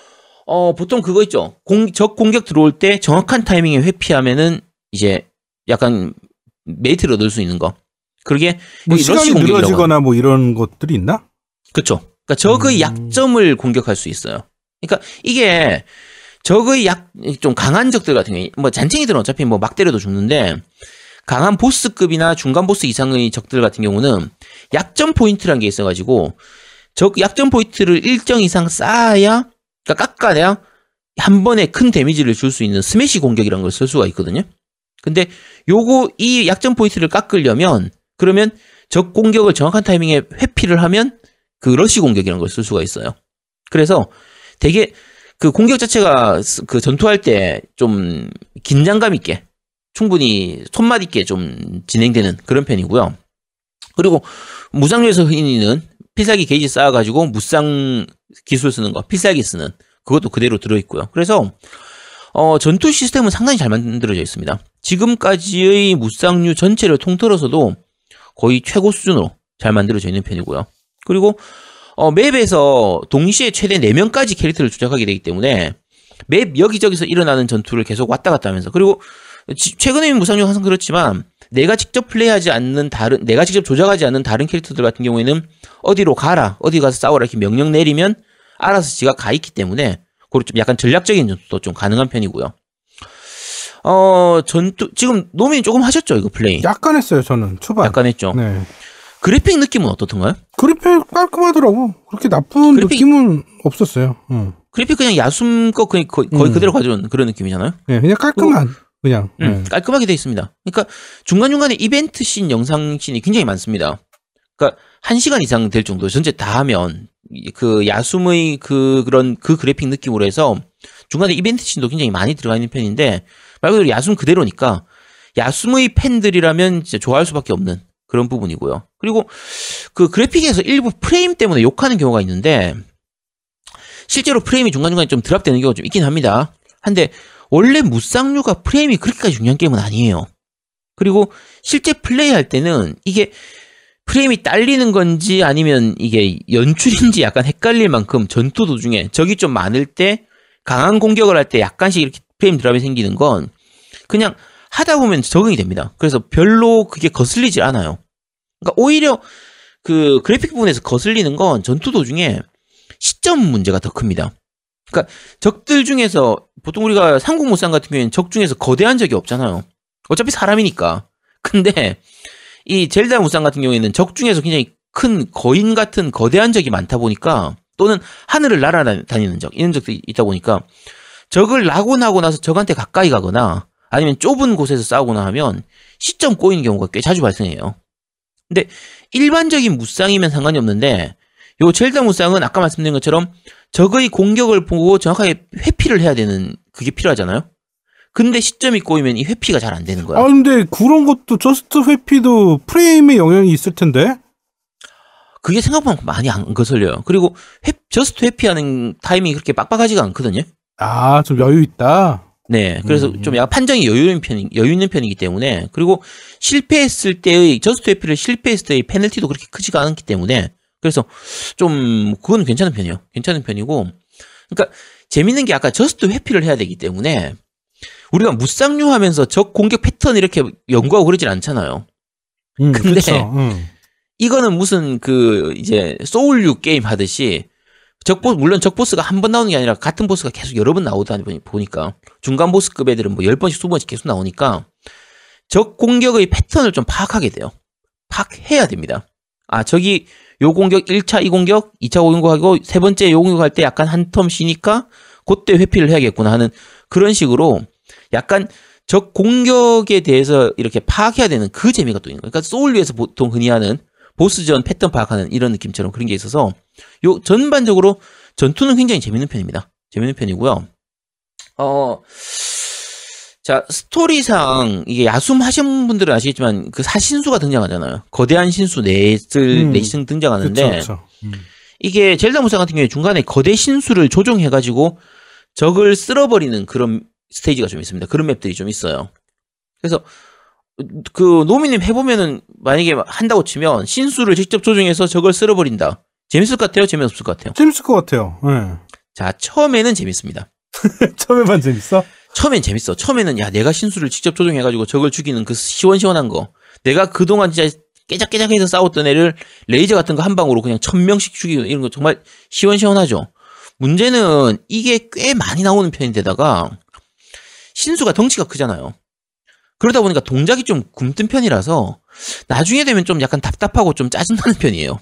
어, 보통 그거 있죠. 공, 적 공격 들어올 때 정확한 타이밍에 회피하면은 이제 약간 메이트를 얻을 수 있는 거. 그러게 뭐 시간이 늘어지거나 뭐 이런 것들이 있나? 그렇죠. 그러니까 적의 음... 약점을 공격할 수 있어요. 그러니까 이게 적의 약 좀 강한 적들 같은 게, 뭐 잔챙이들은 어차피 뭐 막 때려도 죽는데, 강한 보스급이나 중간 보스 이상의 적들 같은 경우는 약점 포인트라는 게 있어가지고 적 약점 포인트를 일정 이상 쌓아야, 그러니까 깎아야 한 번에 큰 데미지를 줄 수 있는 스매시 공격이라는 걸 쓸 수가 있거든요. 근데 요거 이 약점 포인트를 깎으려면, 그러면 적 공격을 정확한 타이밍에 회피를 하면 그 러쉬 공격이라는 걸 쓸 수가 있어요. 그래서 되게 그 공격 자체가 그 전투할 때 좀 긴장감 있게 충분히 손맛 있게 좀 진행되는 그런 편이고요. 그리고 무쌍류에서 흔히는 필살기 게이지 쌓아가지고 무쌍 기술 쓰는 거, 필살기 쓰는 그것도 그대로 들어있고요. 그래서 어, 전투 시스템은 상당히 잘 만들어져 있습니다. 지금까지의 무쌍류 전체를 통틀어서도 거의 최고 수준으로 잘 만들어져 있는 편이고요. 그리고 어, 맵에서 동시에 최대 네 명까지 캐릭터를 조작하게 되기 때문에 맵 여기저기서 일어나는 전투를 계속 왔다 갔다 하면서, 그리고 지, 최근에 무쌍류 항상 그렇지만 내가 직접 플레이하지 않는 다른, 내가 직접 조작하지 않는 다른 캐릭터들 같은 경우에는 어디로 가라, 어디 가서 싸워라 이렇게 명령 내리면 알아서 지가 가 있기 때문에 그리고 좀 약간 전략적인 전투도 좀 가능한 편이고요. 어, 전투 지금 노민 조금 하셨죠 이거 플레이? 약간 했어요 저는 초반. 약간 했죠. 네. 그래픽 느낌은 어떻던가요? 그래픽 깔끔하더라고. 그렇게 나쁜 그래픽... 느낌은 없었어요. 응. 그래픽 그냥 야숨 거 거의, 거의 음. 그대로 가져온 그런 느낌이잖아요. 네, 그냥 깔끔한. 그리고... 그냥 음, 네. 깔끔하게 되어 있습니다. 그러니까 중간중간에 이벤트 씬, 영상 씬이 굉장히 많습니다. 그러니까 한 시간 이상 될 정도 전체 다 하면 그 야숨의 그 그런 그 그래픽 느낌으로 해서 중간에 이벤트 씬도 굉장히 많이 들어가 있는 편인데 말 그대로 야숨 그대로니까 야숨의 팬들이라면 진짜 좋아할 수밖에 없는 그런 부분이고요. 그리고 그 그래픽에서 일부 프레임 때문에 욕하는 경우가 있는데 실제로 프레임이 중간중간에 좀 드랍되는 경우가 좀 있긴 합니다. 한데 원래 무쌍류가 프레임이 그렇게까지 중요한 게임은 아니에요. 그리고 실제 플레이할 때는 이게 프레임이 딸리는 건지 아니면 이게 연출인지 약간 헷갈릴 만큼 전투 도중에 적이 좀 많을 때 강한 공격을 할 때 약간씩 이렇게 프레임 드랍이 생기는 건 그냥 하다 보면 적응이 됩니다. 그래서 별로 그게 거슬리질 않아요. 그러니까 오히려 그 그래픽 부분에서 거슬리는 건 전투 도중에 시점 문제가 더 큽니다. 그러니까 적들 중에서 보통 우리가 삼국무쌍 같은 경우에는 적 중에서 거대한 적이 없잖아요. 어차피 사람이니까. 근데 이 젤다 무쌍 같은 경우에는 적 중에서 굉장히 큰 거인 같은 거대한 적이 많다 보니까 또는 하늘을 날아다니는 적 이런 적도 있다 보니까 적을 낙원하고 나서 적한테 가까이 가거나 아니면 좁은 곳에서 싸우거나 하면 시점 꼬이는 경우가 꽤 자주 발생해요. 근데 일반적인 무쌍이면 상관이 없는데 요 젤다 무쌍은 아까 말씀드린 것처럼 적의 공격을 보고 정확하게 회피를 해야 되는 그게 필요하잖아요. 근데 시점이 꼬이면 이 회피가 잘 안 되는 거야. 아 근데 그런 것도 저스트 회피도 프레임에 영향이 있을 텐데 그게 생각보다 많이 안 거슬려요. 그리고 회, 저스트 회피하는 타이밍이 그렇게 빡빡하지가 않거든요. 아 좀 여유 있다. 네, 그래서 음. 좀 약간 판정이 여유 있는 편 여유 있는 편이기 때문에 그리고 실패했을 때의 저스트 회피를 실패했을 때의 페널티도 그렇게 크지가 않기 때문에. 그래서 좀 그건 괜찮은 편이에요. 괜찮은 편이고 그러니까 재밌는 게 아까 저스트 회피를 해야 되기 때문에 우리가 무쌍류 하면서 적 공격 패턴 이렇게 연구하고 그러진 않잖아요. 음, 근데 그쵸, 음. 이거는 무슨 그 이제 소울류 게임 하듯이 적보 물론 적 보스가 한 번 나오는 게 아니라 같은 보스가 계속 여러 번 나오다 보니까 중간 보스급 애들은 뭐 열 번씩 이십 번씩 계속 나오니까 적 공격의 패턴을 좀 파악하게 돼요. 파악해야 됩니다. 아 저기 요 공격 일 차 이 공격, 이 차 공격하고 세 번째 요 공격할 때 약간 한 텀 쉬니까 그때 회피를 해야겠구나 하는 그런 식으로 약간 적 공격에 대해서 이렇게 파악해야 되는 그 재미가 또 있는 거예요. 그러니까 소울류에서 보통 흔히 하는 보스전 패턴 파악하는 이런 느낌처럼 그런 게 있어서 요 전반적으로 전투는 굉장히 재밌는 편입니다. 재밌는 편이고요. 어... 자, 스토리상, 이게 야숨 하신 분들은 아시겠지만, 그 사신수가 등장하잖아요. 거대한 신수 넷을, 음, 넷이 등장하는데, 그쵸, 그쵸. 음. 이게 젤다 무쌍 같은 경우에 중간에 거대 신수를 조종해가지고 적을 쓸어버리는 그런 스테이지가 좀 있습니다. 그런 맵들이 좀 있어요. 그래서, 그, 노미님 해보면은, 만약에 한다고 치면, 신수를 직접 조종해서 적을 쓸어버린다. 재밌을 것 같아요? 재미없을 것 같아요? 재밌을 것 같아요. 네. 자, 처음에는 재밌습니다. 처음에만 재밌어? 처음엔 재밌어. 처음에는 야 내가 신수를 직접 조종해가지고 적을 죽이는 그 시원시원한 거, 내가 그동안 진짜 깨작깨작해서 싸웠던 애를 레이저 같은 거 한 방으로 그냥 천 명씩 죽이고 이런 거 정말 시원시원하죠. 문제는 이게 꽤 많이 나오는 편인데다가 신수가 덩치가 크잖아요. 그러다 보니까 동작이 좀 굼뜬 편이라서 나중에 되면 좀 약간 답답하고 좀 짜증나는 편이에요.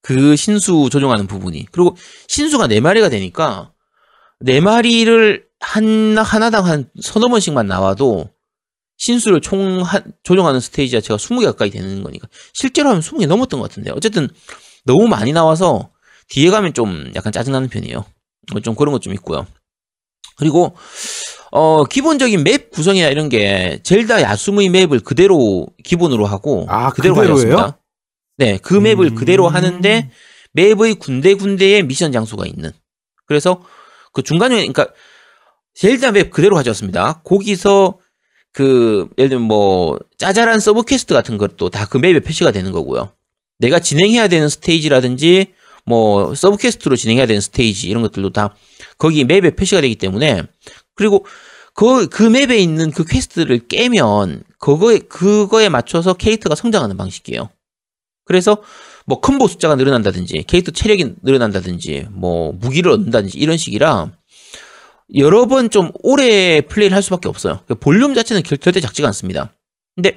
그 신수 조종하는 부분이. 그리고 신수가 네 마리가 되니까 네 마리를 하나, 하나당 한 서너 번씩만 나와도 신수를 총 한, 조정하는 스테이지 자체가 스무 개 가까이 되는 거니까 실제로 하면 스무 개 넘었던 것 같은데, 어쨌든 너무 많이 나와서 뒤에 가면 좀 약간 짜증나는 편이에요. 좀 그런 것 좀 있고요. 그리고 어 기본적인 맵 구성이나 이런 게 젤다 야숨의 맵을 그대로 기본으로 하고 아, 그대로 가져왔습니다. 네, 그 맵을 음... 그대로 하는데 맵의 군데군데에 미션 장소가 있는. 그래서 그 중간에 그러니까 젤다 맵 그대로 가져왔습니다. 거기서 그 예를 들면 뭐 짜잘한 서브 퀘스트 같은 것도 다 그 맵에 표시가 되는 거고요. 내가 진행해야 되는 스테이지라든지 뭐 서브 퀘스트로 진행해야 되는 스테이지 이런 것들도 다 거기 맵에 표시가 되기 때문에, 그리고 그, 그 맵에 있는 그 퀘스트를 깨면 그거에 그거에 맞춰서 캐릭터가 성장하는 방식이에요. 그래서 뭐 콤보 숫자가 늘어난다든지 캐릭터 체력이 늘어난다든지 뭐 무기를 얻는다든지 이런 식이라 여러 번 좀 오래 플레이를 할 수밖에 없어요. 볼륨 자체는 절대 작지가 않습니다. 근데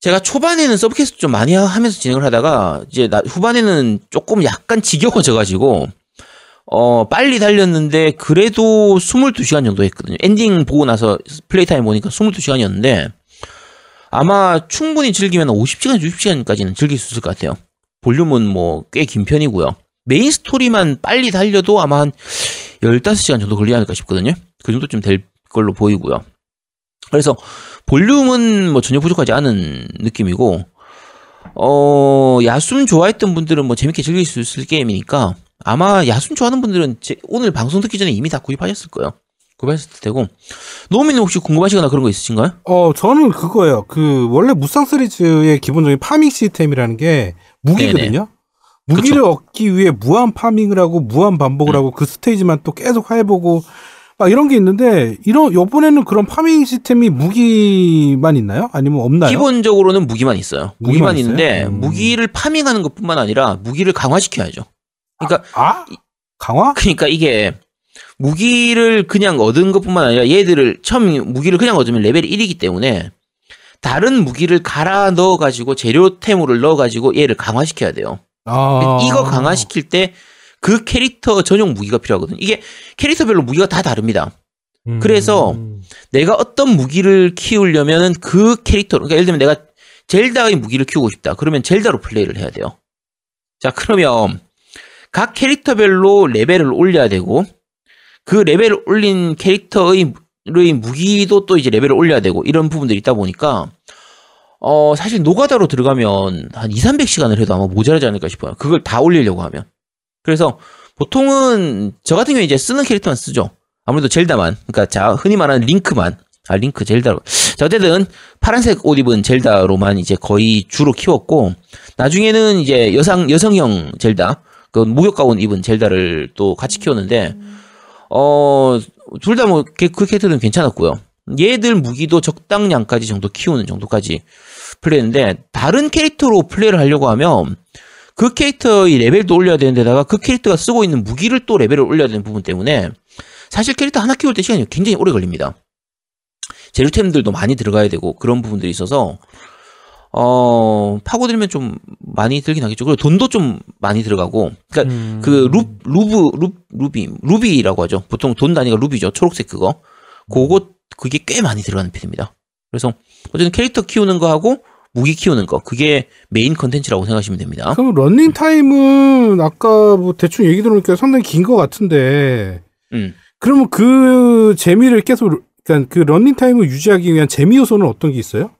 제가 초반에는 서브 퀘스트 좀 많이 하면서 진행을 하다가 이제 나, 후반에는 조금 약간 지겨워져가지고 어 빨리 달렸는데 그래도 스물두 시간 정도 했거든요. 엔딩 보고 나서 플레이 타임 보니까 스물두 시간이었는데 아마 충분히 즐기면 오십 시간, 육십 시간까지는 즐길 수 있을 것 같아요. 볼륨은 뭐 꽤 긴 편이고요. 메인 스토리만 빨리 달려도 아마 한 열다섯 시간 정도 걸리지 않을까 싶거든요. 그 정도쯤 될 걸로 보이고요. 그래서 볼륨은 뭐 전혀 부족하지 않은 느낌이고, 어 야숨 좋아했던 분들은 뭐 재밌게 즐길 수 있을 게임이니까 아마 야숨 좋아하는 분들은 제 오늘 방송 듣기 전에 이미 다 구입하셨을 거예요. 구입하셨을 테고, 노미님 혹시 궁금하시거나 그런 거 있으신가요? 어 저는 그거예요. 그 원래 무쌍 시리즈의 기본적인 파밍 시스템이라는 게 무기거든요. 네네. 무기를 그쵸. 얻기 위해 무한 파밍을 하고 무한 반복을 음. 하고 그 스테이지만 또 계속 해보고 막 이런 게 있는데, 이런 요번에는 그런 파밍 시스템이 무기만 있나요? 아니면 없나요? 기본적으로는 무기만 있어요. 무기만, 무기만 있는데 음. 무기를 파밍하는 것뿐만 아니라 무기를 강화시켜야죠. 그러니까 아? 아? 강화? 그러니까 이게 무기를 그냥 얻은 것뿐만 아니라 얘들을 처음 무기를 그냥 얻으면 레벨이 일이기 때문에 다른 무기를 갈아 넣어가지고 재료템으로 넣어가지고 얘를 강화시켜야 돼요. 아... 이거 강화시킬 때 그 캐릭터 전용 무기가 필요하거든요. 이게 캐릭터별로 무기가 다 다릅니다. 음... 그래서 내가 어떤 무기를 키우려면 그 캐릭터, 그러니까 예를 들면 내가 젤다의 무기를 키우고 싶다. 그러면 젤다로 플레이를 해야 돼요. 자, 그러면 각 캐릭터별로 레벨을 올려야 되고, 그 레벨을 올린 캐릭터의 무기도 또 이제 레벨을 올려야 되고, 이런 부분들이 있다 보니까 어 사실 노가다로 들어가면 한 이삼백 시간을 해도 아마 모자라지 않을까 싶어요. 그걸 다 올리려고 하면. 그래서 보통은 저 같은 경우에 이제 쓰는 캐릭터만 쓰죠. 아무래도 젤다만. 그러니까 자 흔히 말하는 링크만. 아 링크 젤다로. 자 어쨌든 파란색 옷 입은 젤다로만 이제 거의 주로 키웠고, 나중에는 이제 여성 여성형 젤다. 그 목욕 가운 입은 젤다를 또 같이 키웠는데 어 둘 다 뭐 그 캐릭터는 괜찮았고요. 얘들 무기도 적당량까지 정도 키우는 정도까지 플레이했는데, 다른 캐릭터로 플레이를 하려고 하면 그 캐릭터의 레벨도 올려야 되는데다가 그 캐릭터가 쓰고 있는 무기를 또 레벨을 올려야 되는 부분 때문에 사실 캐릭터 하나 키울 때 시간이 굉장히 오래 걸립니다. 재료템들도 많이 들어가야 되고 그런 부분들이 있어서 어 파고들면 좀 많이 들긴 하겠죠. 그리고 돈도 좀 많이 들어가고, 그러니까 음... 그 룹, 루브, 룹, 루비, 루비라고 하죠. 보통 돈 단위가 루비죠. 초록색 그거. 그거 그게 꽤 많이 들어가는 편입니다. 그래서 어쨌든 캐릭터 키우는 거하고 무기 키우는 거, 그게 메인 컨텐츠라고 생각하시면 됩니다. 그럼 러닝 타임은 아까 뭐 대충 얘기 들으니까 상당히 긴 것 같은데, 음. 그러면 그 재미를 계속, 그러니까 그 러닝 타임을 유지하기 위한 재미 요소는 어떤 게 있어요?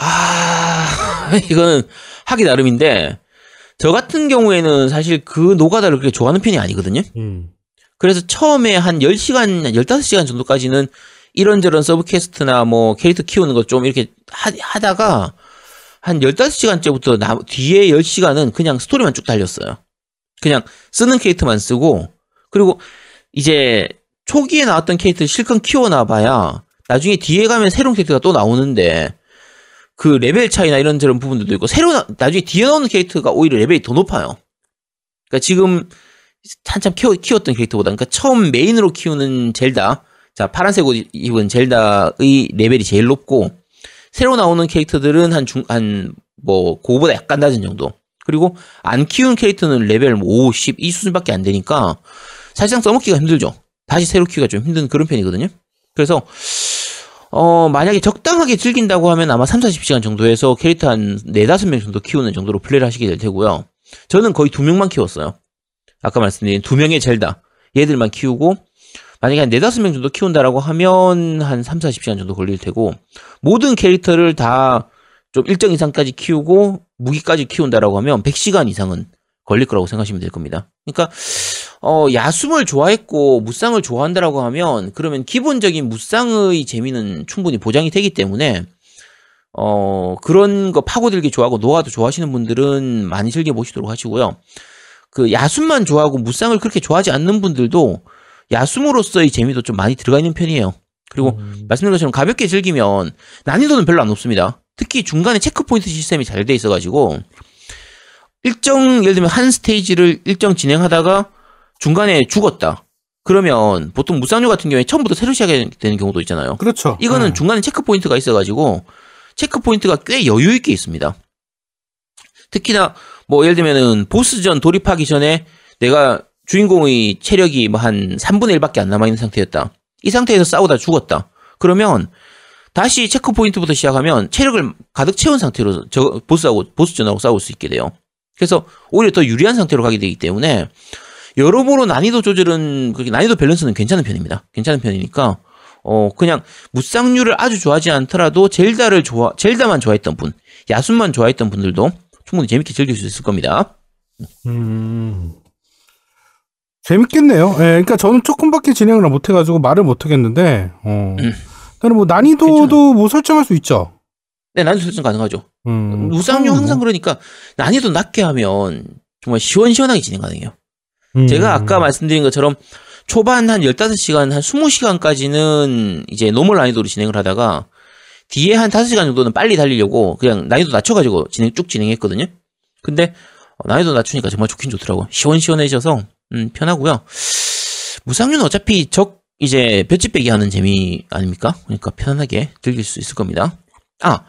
아, 이거는 하기 나름인데, 저 같은 경우에는 사실 그 노가다를 그렇게 좋아하는 편이 아니거든요. 음. 그래서 처음에 한 열 시간, 열다섯 시간 정도까지는 이런저런 서브 퀘스트나 뭐 캐릭터 키우는 것 좀 이렇게 하, 하다가 한 열다섯 시간째부터 나, 뒤에 열 시간은 그냥 스토리만 쭉 달렸어요. 그냥 쓰는 캐릭터만 쓰고, 그리고 이제 초기에 나왔던 캐릭터를 실컷 키워놔봐야 나중에 뒤에 가면 새로운 캐릭터가 또 나오는데 그 레벨 차이나 이런저런 부분들도 있고, 새로 나, 나중에 뒤에 나오는 캐릭터가 오히려 레벨이 더 높아요. 그러니까 지금 한참 키워, 키웠던 캐릭터보다, 그러니까 처음 메인으로 키우는 젤다, 자 파란색 옷 입은 젤다의 레벨이 제일 높고, 새로 나오는 캐릭터들은 한 중 한 뭐 그거보다 약간 낮은 정도, 그리고 안 키운 캐릭터는 레벨 뭐 오, 십 이 수준밖에 안 되니까 사실상 써먹기가 힘들죠. 다시 새로 키우기가 좀 힘든 그런 편이거든요. 그래서 어, 만약에 적당하게 즐긴다고 하면 아마 삼사십 시간 정도에서 캐릭터 한 네다섯 명 정도 키우는 정도로 플레이를 하시게 될 테고요. 저는 거의 두 명만 키웠어요. 아까 말씀드린 두 명의 젤다. 얘들만 키우고, 만약에 한 네다섯 명 정도 키운다라고 하면 한 삼사십 시간 정도 걸릴 테고, 모든 캐릭터를 다 좀 일정 이상까지 키우고, 무기까지 키운다라고 하면 백 시간 이상은 걸릴 거라고 생각하시면 될 겁니다. 그러니까 어, 야숨을 좋아했고 무쌍을 좋아한다라고 하면 그러면 기본적인 무쌍의 재미는 충분히 보장이 되기 때문에 어, 그런 거 파고들기 좋아하고 노아도 좋아하시는 분들은 많이 즐겨보시도록 하시고요. 그 야숨만 좋아하고 무쌍을 그렇게 좋아하지 않는 분들도 야숨으로서의 재미도 좀 많이 들어가 있는 편이에요. 그리고 음. 말씀드린 것처럼 가볍게 즐기면 난이도는 별로 안 높습니다. 특히 중간에 체크포인트 시스템이 잘 돼 있어가지고 일정, 예를 들면 한 스테이지를 일정 진행하다가 중간에 죽었다. 그러면 보통 무쌍류 같은 경우에 처음부터 새로 시작해야 되는 경우도 있잖아요. 그렇죠. 이거는 네. 중간에 체크포인트가 있어가지고 체크포인트가 꽤 여유있게 있습니다. 특히나 뭐 예를 들면은 보스전 돌입하기 전에 내가 주인공의 체력이 뭐 한 삼분의 일밖에 안 남아있는 상태였다. 이 상태에서 싸우다 죽었다. 그러면 다시 체크포인트부터 시작하면 체력을 가득 채운 상태로 저 보스하고, 보스전하고 싸울 수 있게 돼요. 그래서 오히려 더 유리한 상태로 가게 되기 때문에 여러모로 난이도 조절은, 난이도 밸런스는 괜찮은 편입니다. 괜찮은 편이니까 어 그냥 무쌍류를 아주 좋아하지 않더라도 젤다를 좋아, 젤다만 좋아했던 분, 야숨만 좋아했던 분들도 충분히 재밌게 즐길 수 있을 겁니다. 음 재밌겠네요. 예, 그러니까 저는 조금밖에 진행을 못 해가지고 말을 못 하겠는데 어 음. 그럼 뭐 난이도도 괜찮아요. 뭐 설정할 수 있죠. 네, 난이도 설정 가능하죠. 음, 무쌍류 항상 뭐. 그러니까 난이도 낮게 하면 정말 시원시원하게 진행 가능해요. 음. 제가 아까 말씀드린 것처럼 초반 한 열다섯 시간, 한 스무 시간까지는 이제 노멀 난이도로 진행을 하다가 뒤에 한 다섯 시간 정도는 빨리 달리려고 그냥 난이도 낮춰가지고 진행 쭉 진행했거든요. 근데 난이도 낮추니까 정말 좋긴 좋더라고요. 시원시원해져서 음, 편하고요. 무쌍류는 어차피 적 이제 볏짚 빼기 하는 재미 아닙니까? 그러니까 편안하게 즐길 수 있을 겁니다. 아!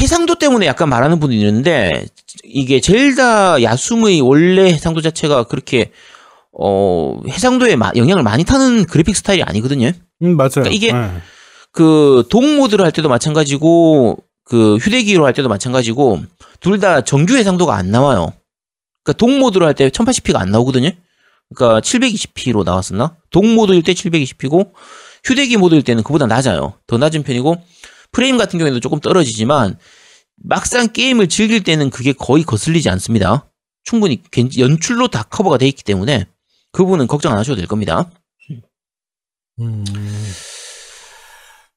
해상도 때문에 약간 말하는 분이 있는데, 이게 젤다 야숨의 원래 해상도 자체가 그렇게, 어, 해상도에 마, 영향을 많이 타는 그래픽 스타일이 아니거든요. 음, 맞아요. 그러니까 이게, 네. 그, 동모드를 할 때도 마찬가지고, 그, 휴대기로 할 때도 마찬가지고, 둘 다 정규 해상도가 안 나와요. 그러니까 동모드로 할 때 천팔십 피가 안 나오거든요. 그러니까 칠백이십 피로 나왔었나? 동모드일 때 칠백이십 피고, 휴대기 모드일 때는 그보다 낮아요. 더 낮은 편이고, 프레임 같은 경우에도 조금 떨어지지만 막상 게임을 즐길 때는 그게 거의 거슬리지 않습니다. 충분히 연출로 다 커버가 돼 있기 때문에 그 부분은 걱정 안 하셔도 될 겁니다. 음.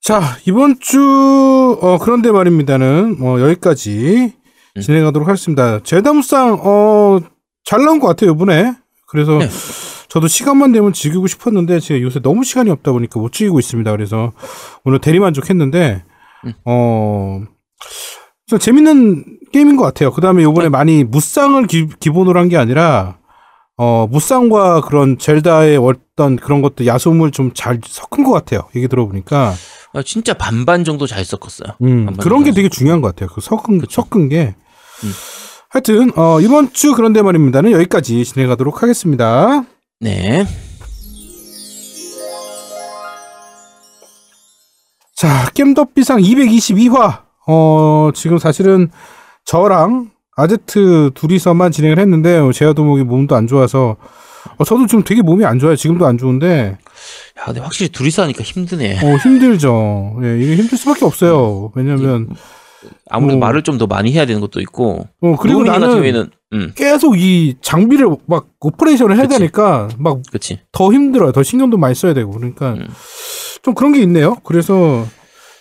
자, 이번 주 어, 그런데 말입니다는 어, 여기까지 음. 진행하도록 하겠습니다. 젤다무쌍 어, 잘 나온 것 같아요, 이번에. 그래서 네. 저도 시간만 되면 즐기고 싶었는데 제가 요새 너무 시간이 없다 보니까 못 즐기고 있습니다. 그래서 오늘 대리만족했는데 음. 어, 좀 재밌는 게임인 것 같아요. 그 다음에 요번에 네. 많이 무쌍을 기, 기본으로 한 게 아니라, 어, 무쌍과 그런 젤다의 어떤 그런 것도 야숨을 좀 잘 섞은 것 같아요. 얘기 들어보니까. 아, 진짜 반반 정도 잘 섞었어요. 음, 반반 그런 게 되게 섞었어요. 중요한 것 같아요. 그 섞은, 그쵸. 섞은 게. 음. 하여튼, 어, 이번 주 그런데 말입니다는 여기까지 진행하도록 하겠습니다. 네. 자, 겜덕비상 이백이십이 화. 어, 지금 사실은 저랑 아제트 둘이서만 진행을 했는데, 제아도목이 몸도 안 좋아서, 어, 저도 지금 되게 몸이 안 좋아요. 지금도 안 좋은데. 야, 근데 확실히 둘이서 하니까 힘드네. 어, 힘들죠. 예, 이게 힘들 수밖에 없어요. 왜냐면. 아무래도 어, 말을 좀 더 많이 해야 되는 것도 있고. 어, 그리고 나는 같은 경우에는, 음. 계속 이 장비를 막 오퍼레이션을 해야 그치. 되니까, 막. 그치. 더 힘들어요. 더 신경도 많이 써야 되고. 그러니까. 음. 좀 그런 게 있네요. 그래서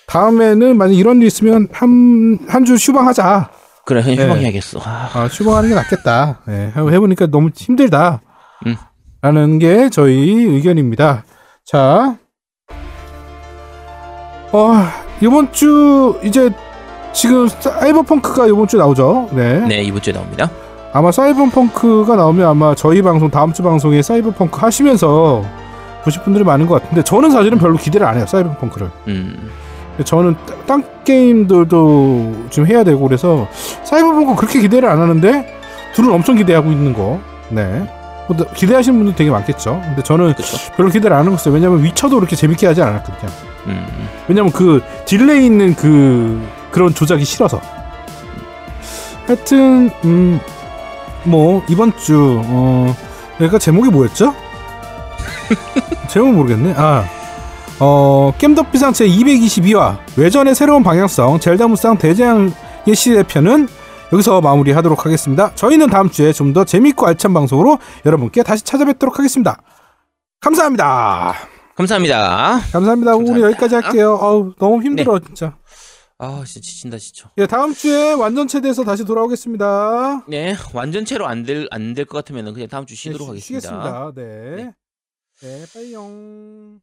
다음에는 만약 이런 일이 있으면 한 한 주 휴방하자. 그래, 휴방해야겠어. 네. 아, 휴방하는 게 낫겠다. 네, 해보니까 너무 힘들다. 음. 라는 게 저희 의견입니다. 자, 어, 이번 주 이제 지금 사이버펑크가 이번 주 나오죠? 네, 네, 이번 주에 나옵니다. 아마 사이버펑크가 나오면 아마 저희 방송 다음 주 방송에 사이버펑크 하시면서. 보실 분들이 많은 것 같은데 저는 사실은 별로 기대를 안 해요. 사이버펑크를. 음. 저는 딴 게임들도 지금 해야 되고 그래서 사이버펑크 그렇게 기대를 안 하는데 둘은 엄청 기대하고 있는 거. 네. 기대하시는 분들 되게 많겠죠. 근데 저는 그쵸. 별로 기대를 안 하는 것 같아요. 왜냐면 위쳐도 그렇게 재밌게 하지 않았거든요. 음. 왜냐면 그 딜레이 있는 그 그런 조작이 싫어서. 하여튼 음, 뭐 이번 주 어, 그러니까 제목이 뭐였죠? 제목은 모르겠네. 아, 어, 겜덕비상 제이백이십이화 외전의 새로운 방향성 젤다무쌍 대재앙의 시대 편은 여기서 마무리하도록 하겠습니다. 저희는 다음 주에 좀 더 재밌고 알찬 방송으로 여러분께 다시 찾아뵙도록 하겠습니다. 감사합니다. 감사합니다. 감사합니다. 오늘 여기까지 할게요. 어우, 너무 힘들어. 네. 진짜. 아, 진짜 지친다, 지쳐. 예, 다음 주에 완전체 돼서 다시 돌아오겠습니다. 네, 완전체로 안 될 안 될 것 같으면은 그냥 다음 주 쉬도록 네, 쉬, 하겠습니다. 쉬겠습니다. 네. 네, 네 빠이용.